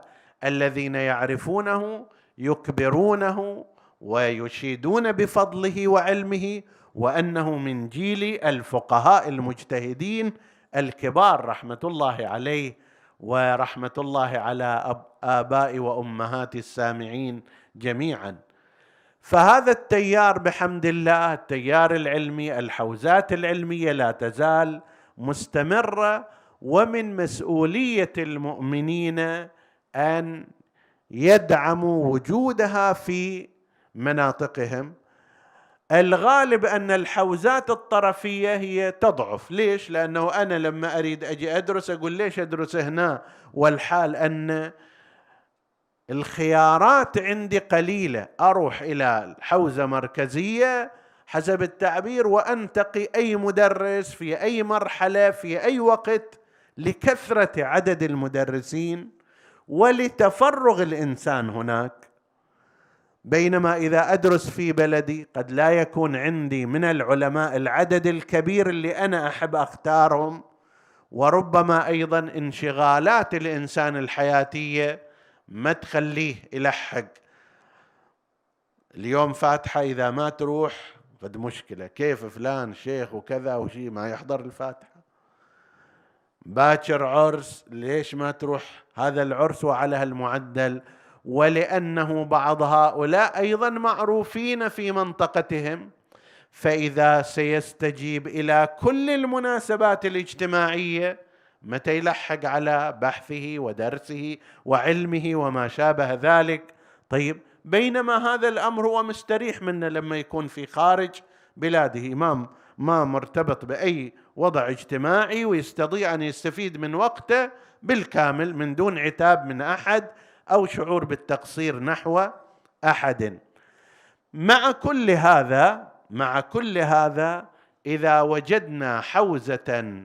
الذين يعرفونه يكبرونه ويشيدون بفضله وعلمه، وأنه من جيل الفقهاء المجتهدين الكبار رحمة الله عليه ورحمة الله على آباء وأمهات السامعين جميعا. فهذا التيار بحمد الله، التيار العلمي، الحوزات العلمية لا تزال مستمرة، ومن مسؤولية المؤمنين أن يدعموا وجودها في مناطقهم. الغالب أن الحوزات الطرفية هي تضعف. ليش؟ لأنه أنا لما أريد أجي أدرس أقول ليش أدرس هنا والحال أن الخيارات عندي قليلة، أروح إلى حوزة مركزية حسب التعبير وأنتقي أي مدرس في أي مرحلة في أي وقت لكثرة عدد المدرسين ولتفرغ الإنسان هناك. بينما إذا أدرس في بلدي قد لا يكون عندي من العلماء العدد الكبير اللي أنا أحب أختارهم، وربما أيضا انشغالات الإنسان الحياتية ما تخليه يلحق. اليوم فاتحة إذا ما تروح قد مشكلة، كيف فلان شيخ وكذا وشي ما يحضر الفاتحة، باكر عرس ليش ما تروح هذا العرس وعلى هالمعدل، ولأنه بعض هؤلاء أيضا معروفين في منطقتهم، فإذا سيستجيب إلى كل المناسبات الاجتماعية متى يلحق على بحثه ودرسه وعلمه وما شابه ذلك. طيب، بينما هذا الأمر هو مستريح منه لما يكون في خارج بلاده، ما مرتبط بأي وضع اجتماعي ويستطيع أن يستفيد من وقته بالكامل من دون عتاب من أحد أو شعور بالتقصير نحو أحد. مع كل هذا إذا وجدنا حوزة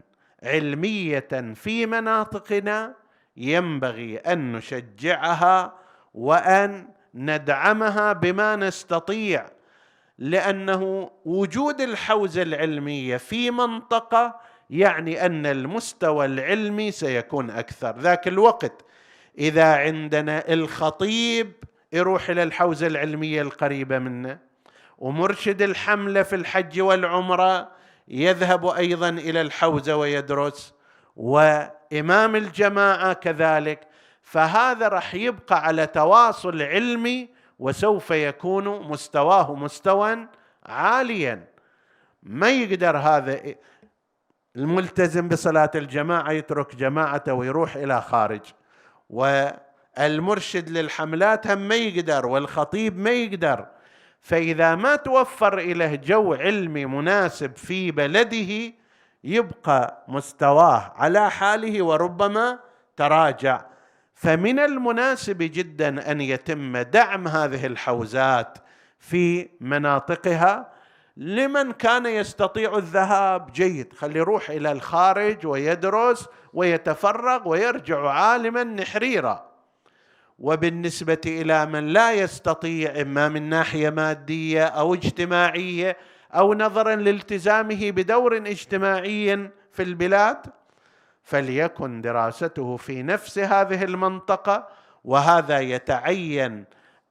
علمية في مناطقنا ينبغي أن نشجعها وأن ندعمها بما نستطيع، لأنه وجود الحوزة العلمية في منطقة يعني أن المستوى العلمي سيكون أكثر. ذاك الوقت إذا عندنا الخطيب يروح إلى الحوزة العلمية القريبة منه، ومرشد الحملة في الحج والعمرة يذهب أيضا إلى الحوزة ويدرس، وإمام الجماعة كذلك، فهذا رح يبقى على تواصل علمي وسوف يكون مستواه مستوى عاليا. ما يقدر هذا الملتزم بصلاة الجماعة يترك جماعته ويروح إلى خارج، والمرشد للحملات هم ما يقدر، والخطيب ما يقدر. فإذا ما توفر إليه جو علمي مناسب في بلده يبقى مستواه على حاله وربما تراجع. فمن المناسب جدا أن يتم دعم هذه الحوزات في مناطقها. لمن كان يستطيع الذهاب جيد، خلي يروح إلى الخارج ويدرس ويتفرغ ويرجع عالما نحريرا. وبالنسبة إلى من لا يستطيع إما من ناحية مادية أو اجتماعية أو نظرا لالتزامه بدور اجتماعي في البلاد، فليكن دراسته في نفس هذه المنطقة. وهذا يتعين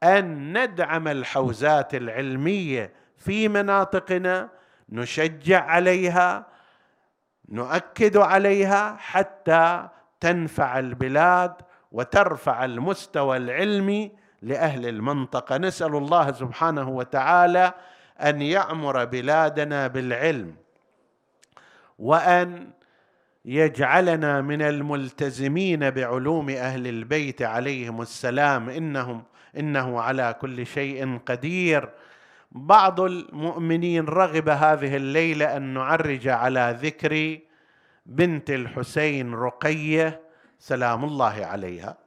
أن ندعم الحوزات العلمية في مناطقنا، نشجع عليها، نؤكد عليها حتى تنفع البلاد وترفع المستوى العلمي لأهل المنطقة. نسأل الله سبحانه وتعالى أن يعمر بلادنا بالعلم، وأن يجعلنا من الملتزمين بعلوم أهل البيت عليهم السلام، إنه على كل شيء قدير. بعض المؤمنين رغب هذه الليلة أن نعرج على ذكر بنت الحسين رقية سلام الله عليها.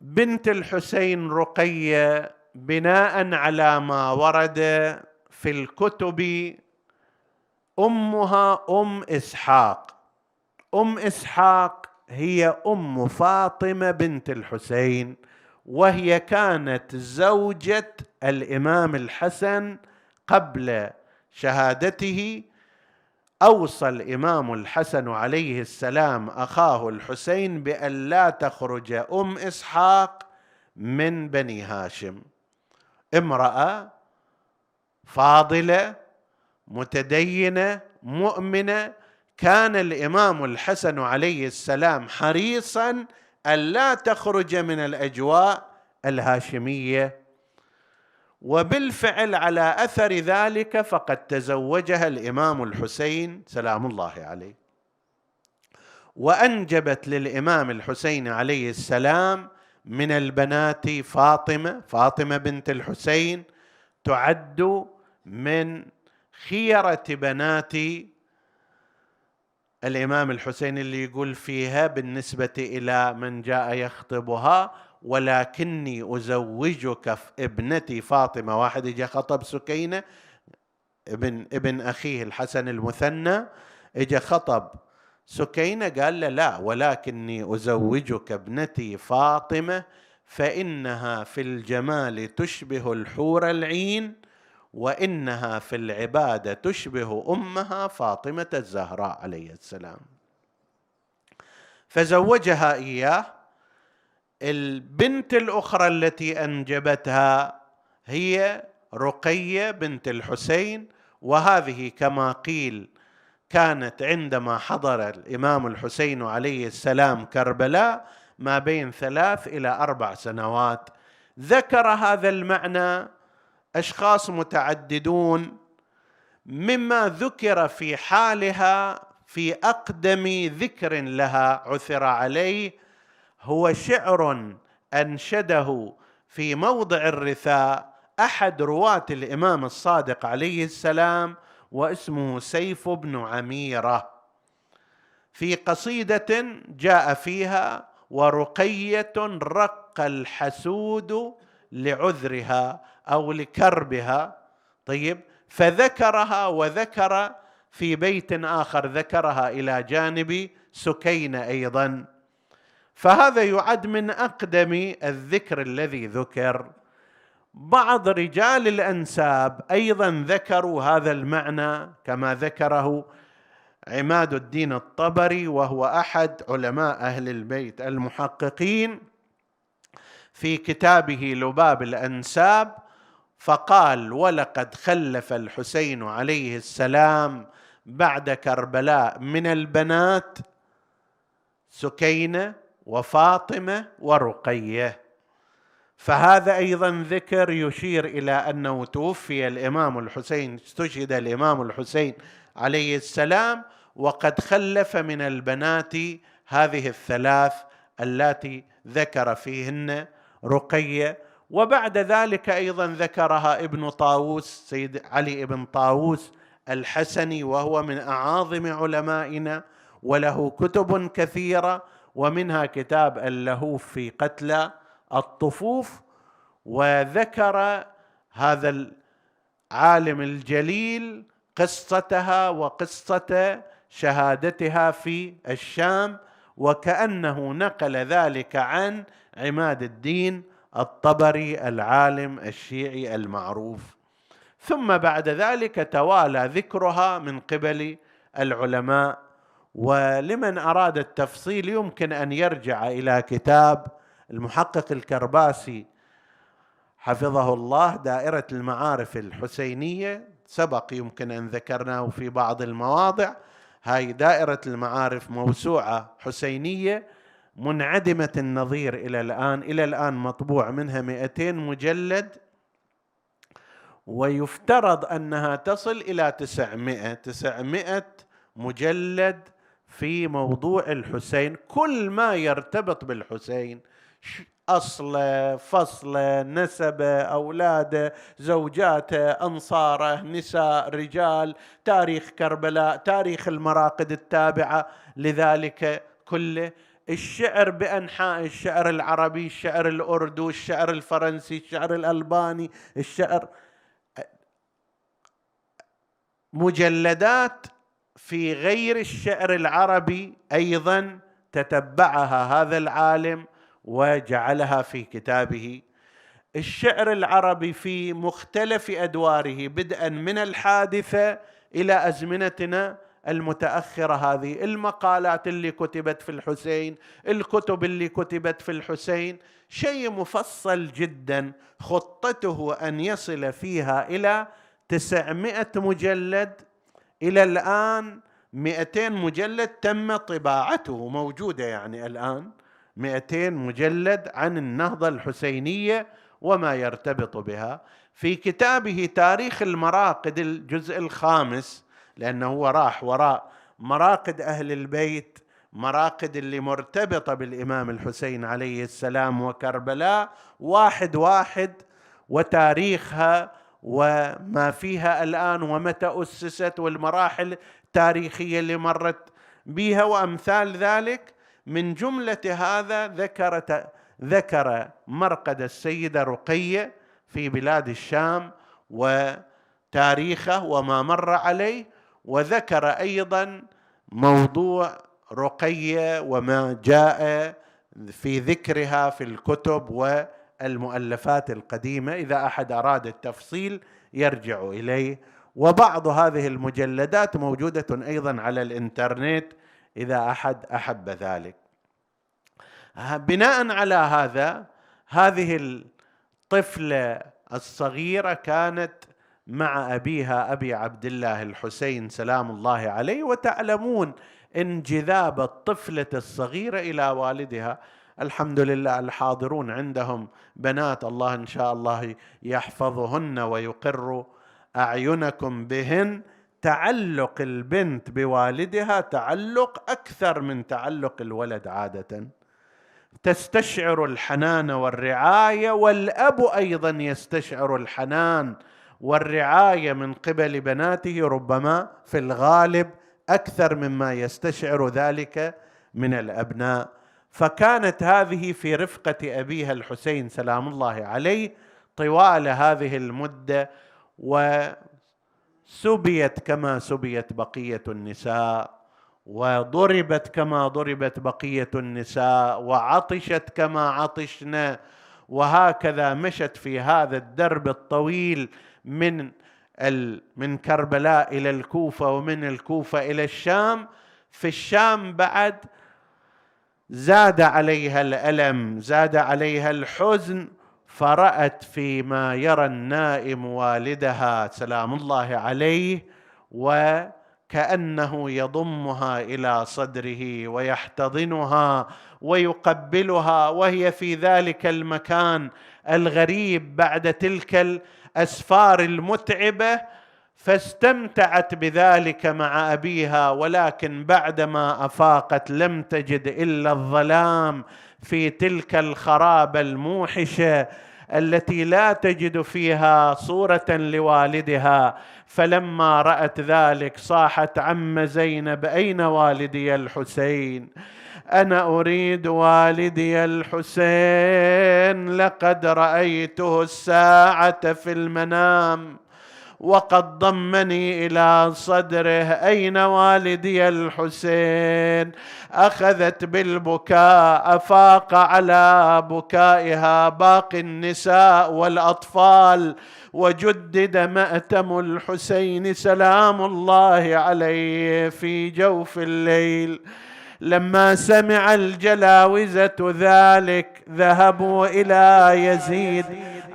بنت الحسين رقية بناء على ما ورد في الكتب أمها أم إسحاق. أم إسحاق هي أم فاطمة بنت الحسين، وهي كانت زوجة الإمام الحسن قبل شهادته. أوصى الإمام الحسن عليه السلام أخاه الحسين بأن لا تخرج أم إسحاق من بني هاشم، امرأة فاضلة متدينة مؤمنة. كان الإمام الحسن عليه السلام حريصا ألا تخرج من الأجواء الهاشمية، وبالفعل على أثر ذلك فقد تزوجها الإمام الحسين سلام الله عليه، وأنجبت للإمام الحسين عليه السلام من البنات فاطمة بنت الحسين، تعد من خيرة بنات الإمام الحسين، اللي يقول فيها بالنسبة إلى من جاء يخطبها: ولكني أزوجك ابنتي فاطمة. واحد جاء خطب سكينة ابن أخيه الحسن المثنى، اجى خطب سكينة قال له: لا، ولكني أزوجك ابنتي فاطمة فإنها في الجمال تشبه الحور العين، وإنها في العبادة تشبه أمها فاطمة الزهراء عليه السلام. فزوجها إياه. البنت الأخرى التي أنجبتها هي رقية بنت الحسين، وهذه كما قيل كانت عندما حضر الإمام الحسين عليه السلام كربلاء ما بين 3 إلى 4 سنوات. ذكر هذا المعنى أشخاص متعددون، مما ذكر في حالها في أقدم ذكر لها عثر عليه هو شعر أنشده في موضع الرثاء أحد رواة الإمام الصادق عليه السلام، واسمه سيف بن عميرة، في قصيدة جاء فيها: ورقية رق الحسود لعذرها أو لكربها. طيب، فذكرها، وذكر في بيت آخر ذكرها إلى جانب سكينة أيضا. فهذا يعد من أقدم الذكر الذي ذكر. بعض رجال الأنساب أيضا ذكروا هذا المعنى كما ذكره عماد الدين الطبري، وهو أحد علماء أهل البيت المحققين، في كتابه لباب الأنساب، فقال: ولقد خلف الحسين عليه السلام بعد كربلاء من البنات سكينة وفاطمة ورقية. فهذا أيضا ذكر يشير إلى أنه توفي الإمام الحسين، استشهد الإمام الحسين عليه السلام وقد خلف من البنات هذه الثلاث اللاتي ذكر فيهن رقية. وبعد ذلك أيضا ذكرها ابن طاووس، سيد علي بن طاووس الحسني، وهو من أعاظم علمائنا وله كتب كثيرة، ومنها كتاب اللهوف في قتلى الطفوف. وذكر هذا العالم الجليل قصتها وقصة شهادتها في الشام، وكأنه نقل ذلك عن عماد الدين الطبري العالم الشيعي المعروف. ثم بعد ذلك توالى ذكرها من قبل العلماء. ولمن أراد التفصيل يمكن أن يرجع إلى كتاب المحقق الكرباسي حفظه الله، دائرة المعارف الحسينية، سبق يمكن أن ذكرناه في بعض المواضع. هاي دائرة المعارف موسوعة حسينية منعدمة النظير إلى الآن مطبوع منها 200 مجلد، ويفترض أنها تصل إلى 900 مجلد في موضوع الحسين، كل ما يرتبط بالحسين: أصله، فصله، نسبه، أولاده، زوجاته، أنصاره، نساء، رجال، تاريخ كربلاء، تاريخ المراقد التابعة لذلك كله، الشعر بأنحاء، الشعر العربي، الشعر الأردو، الشعر الفرنسي، الشعر الألباني، الشعر، مجلدات في غير الشعر العربي أيضا تتبعها هذا العالم وجعلها في كتابه. الشعر العربي في مختلف أدواره بدءا من الحادثة إلى أزمنتنا المتأخرة هذه، المقالات اللي كتبت في الحسين، الكتب اللي كتبت في الحسين، شيء مفصل جدا، خطته أن يصل فيها إلى 900 مجلد، إلى الآن 200 مجلد تم طباعته، موجودة يعني الآن 200 مجلد عن النهضة الحسينية وما يرتبط بها. في كتابه تاريخ المراقد الجزء الخامس، لأنه هو راح وراء مراقد أهل البيت، مراقد اللي مرتبطة بالإمام الحسين عليه السلام وكربلاء، واحد واحد وتاريخها وما فيها الآن ومتى أسست والمراحل التاريخية اللي مرت بها وأمثال ذلك. من جملة هذا ذكر مرقد السيدة رقية في بلاد الشام وتاريخه وما مر عليه، وذكر أيضا موضوع رقية وما جاء في ذكرها في الكتب والمؤلفات القديمة، إذا أحد أراد التفصيل يرجع إليه. وبعض هذه المجلدات موجودة أيضا على الإنترنت إذا أحد أحب ذلك. بناء على هذا، هذه الطفلة الصغيرة كانت مع أبيها أبي عبد الله الحسين سلام الله عليه، وتعلمون انجذاب الطفلة الصغيرة إلى والدها. الحمد لله الحاضرون عندهم بنات، الله إن شاء الله يحفظهن ويقر أعينكم بهن. تعلق البنت بوالدها تعلق أكثر من تعلق الولد عادة، تستشعر الحنان والرعاية، والأب أيضا يستشعر الحنان والرعاية من قبل بناته ربما في الغالب أكثر مما يستشعر ذلك من الأبناء. فكانت هذه في رفقة أبيها الحسين سلام الله عليه طوال هذه المدة، وسبيت كما سبيت بقية النساء، وضربت كما ضربت بقية النساء، وعطشت كما عطشنا، وهكذا مشت في هذا الدرب الطويل من كربلاء إلى الكوفة، ومن الكوفة إلى الشام. في الشام بعد زاد عليها الألم، زاد عليها الحزن، فرأت فيما يرى النائم والدها سلام الله عليه وكأنه يضمها إلى صدره ويحتضنها ويقبلها، وهي في ذلك المكان الغريب بعد تلك أسفار المتعبة. فاستمتعت بذلك مع أبيها، ولكن بعدما أفاقت لم تجد إلا الظلام في تلك الخرابة الموحشة التي لا تجد فيها صورة لوالدها. فلما رأت ذلك صاحت: عم زينب، أين والدي الحسين؟ أنا أريد والدي الحسين، لقد رأيته الساعة في المنام وقد ضمني إلى صدره، أين والدي الحسين؟ أخذت بالبكاء، أفاق على بكائها باقي النساء والأطفال، وجدد مأتم الحسين سلام الله عليه في جوف الليل. لما سمع الجلاوزة ذلك ذهبوا إلى يزيد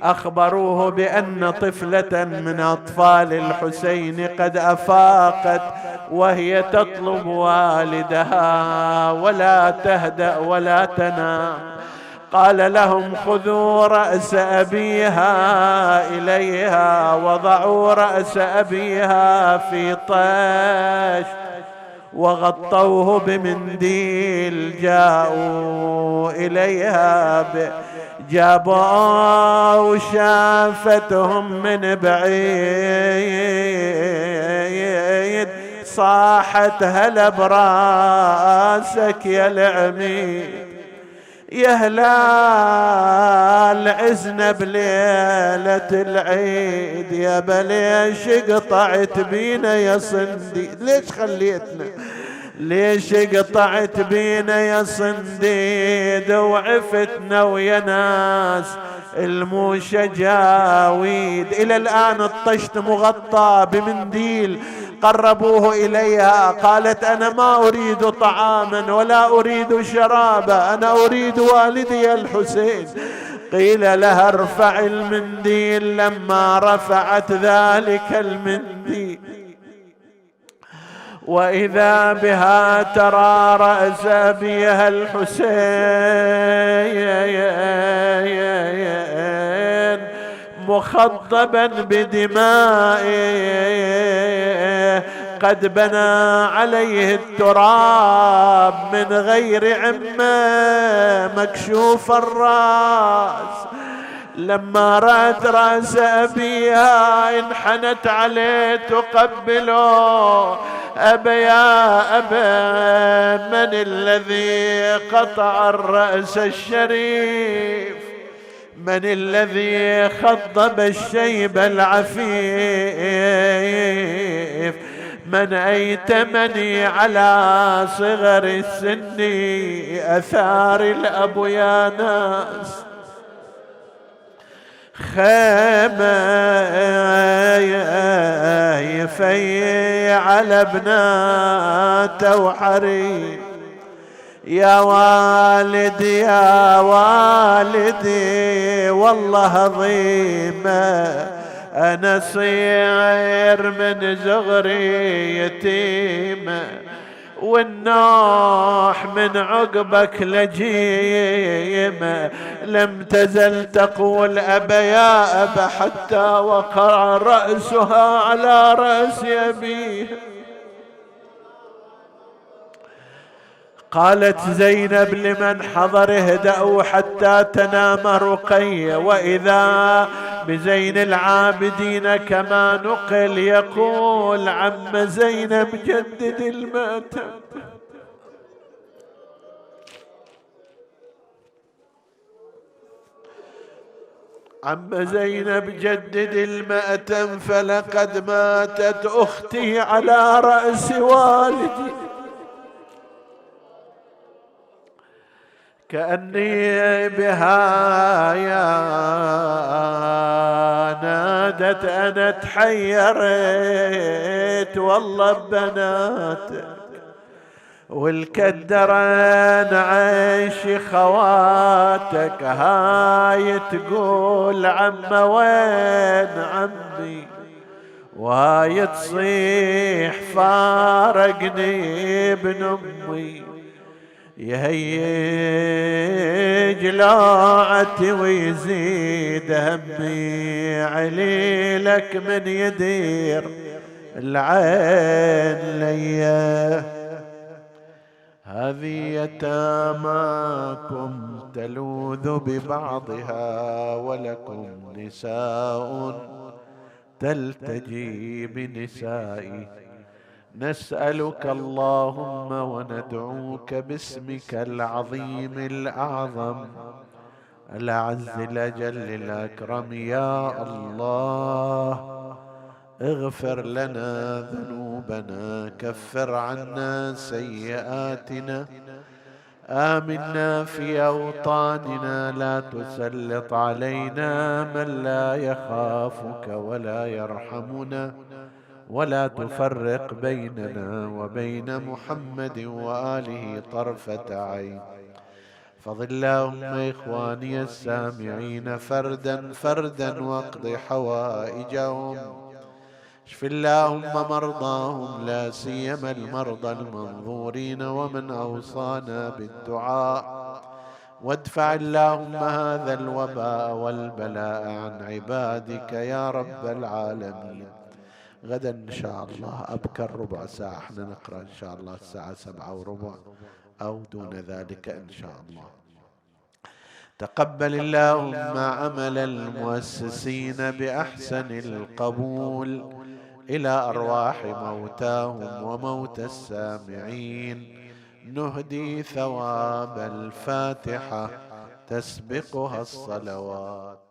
أخبروه بأن طفلة من أطفال الحسين قد أفاقت وهي تطلب والدها ولا تهدأ ولا تنام. قال لهم: خذوا رأس أبيها إليها، وضعوا رأس أبيها في طاش وغطوه بمنديل. جاءوا إليها جابوا شافتهم من بعيد، صاحت: هلا براسك يا العميد، يا هلال عزنا بليلة العيد، يا بليش قطعت بينا يا صنديد، ليش خليتنا، ليش قطعت بينا يا صنديد، وعفتنا ويا ناس الموشجاويد. إلى الآن الطشت مغطى بمنديل. قربوه إليها، قالت: أنا ما أريد طعاما ولا أريد شرابا، أنا أريد والدي الحسين. قيل لها ارفع المنديل، لما رفعت ذلك المنديل وإذا بها ترى رأس أبيها الحسين مخضبا بدمائه، قد بنى عليه التراب من غير عمة مكشوف الرأس. لما رأت رأس أبيها انحنت عليه تقبله، أبا يا أبا من الذي قطع الرأس الشريف، من الذي خضب الشيب العفيف، من أيتمني على صغر السن أثار الأب يا ناس خايفي على ابناته وحري. يا والدي يا والدي والله عظيمة أنا صير من زغري يتيمة، والنوح من عقبك لجيمة، لم تزل تقول أبا يا أبا حتى وقع رأسها على رأس أبيها. قالت زينب لمن حضر اهدأوا حتى تنام رقية، وإذا بزين العابدين كما نقل يقول عم زينب جدد الماتم. عم زينب جدد المأتم فلقد ماتت أختي على رأس والدي، كأني بها يا نادت أنا تحيرت والله بناتك، والكدران عيش خواتك، هاي تقول عم وين عمي، وهاي تصيح فارقني ابن أمي، يهيج لوعتي ويزيد همي، عليلك من يدير العين ليا. هذه يتاماكم تلوذ ببعضها، ولكم نساء تلتجي بنسائه، نسألك اللهم وندعوك باسمك العظيم الأعظم الأعز الأجل الأكرم. يا الله اغفر لنا ذنوبنا، كفر عنا سيئاتنا، آمنا في أوطاننا، لا تسلط علينا من لا يخافك ولا يرحمنا، ولا تفرق بيننا وبين محمد وآله طرفة عين. فضل اللهم إخواني السامعين فردا فردا، واقض حوائجهم، اشف اللهم مرضاهم، لا سيما المرضى المنظورين ومن أوصانا بالدعاء، وادفع اللهم هذا الوباء والبلاء عن عبادك يا رب العالمين. غدا إن شاء الله أبكر ربع ساعة احنا نقرأ إن شاء الله الساعة 7:15 أو دون ذلك إن شاء الله. تقبل اللهم عمل المؤسسين بأحسن القبول، إلى أرواح موتاهم وموتى السامعين نهدي ثواب الفاتحة تسبقها الصلوات.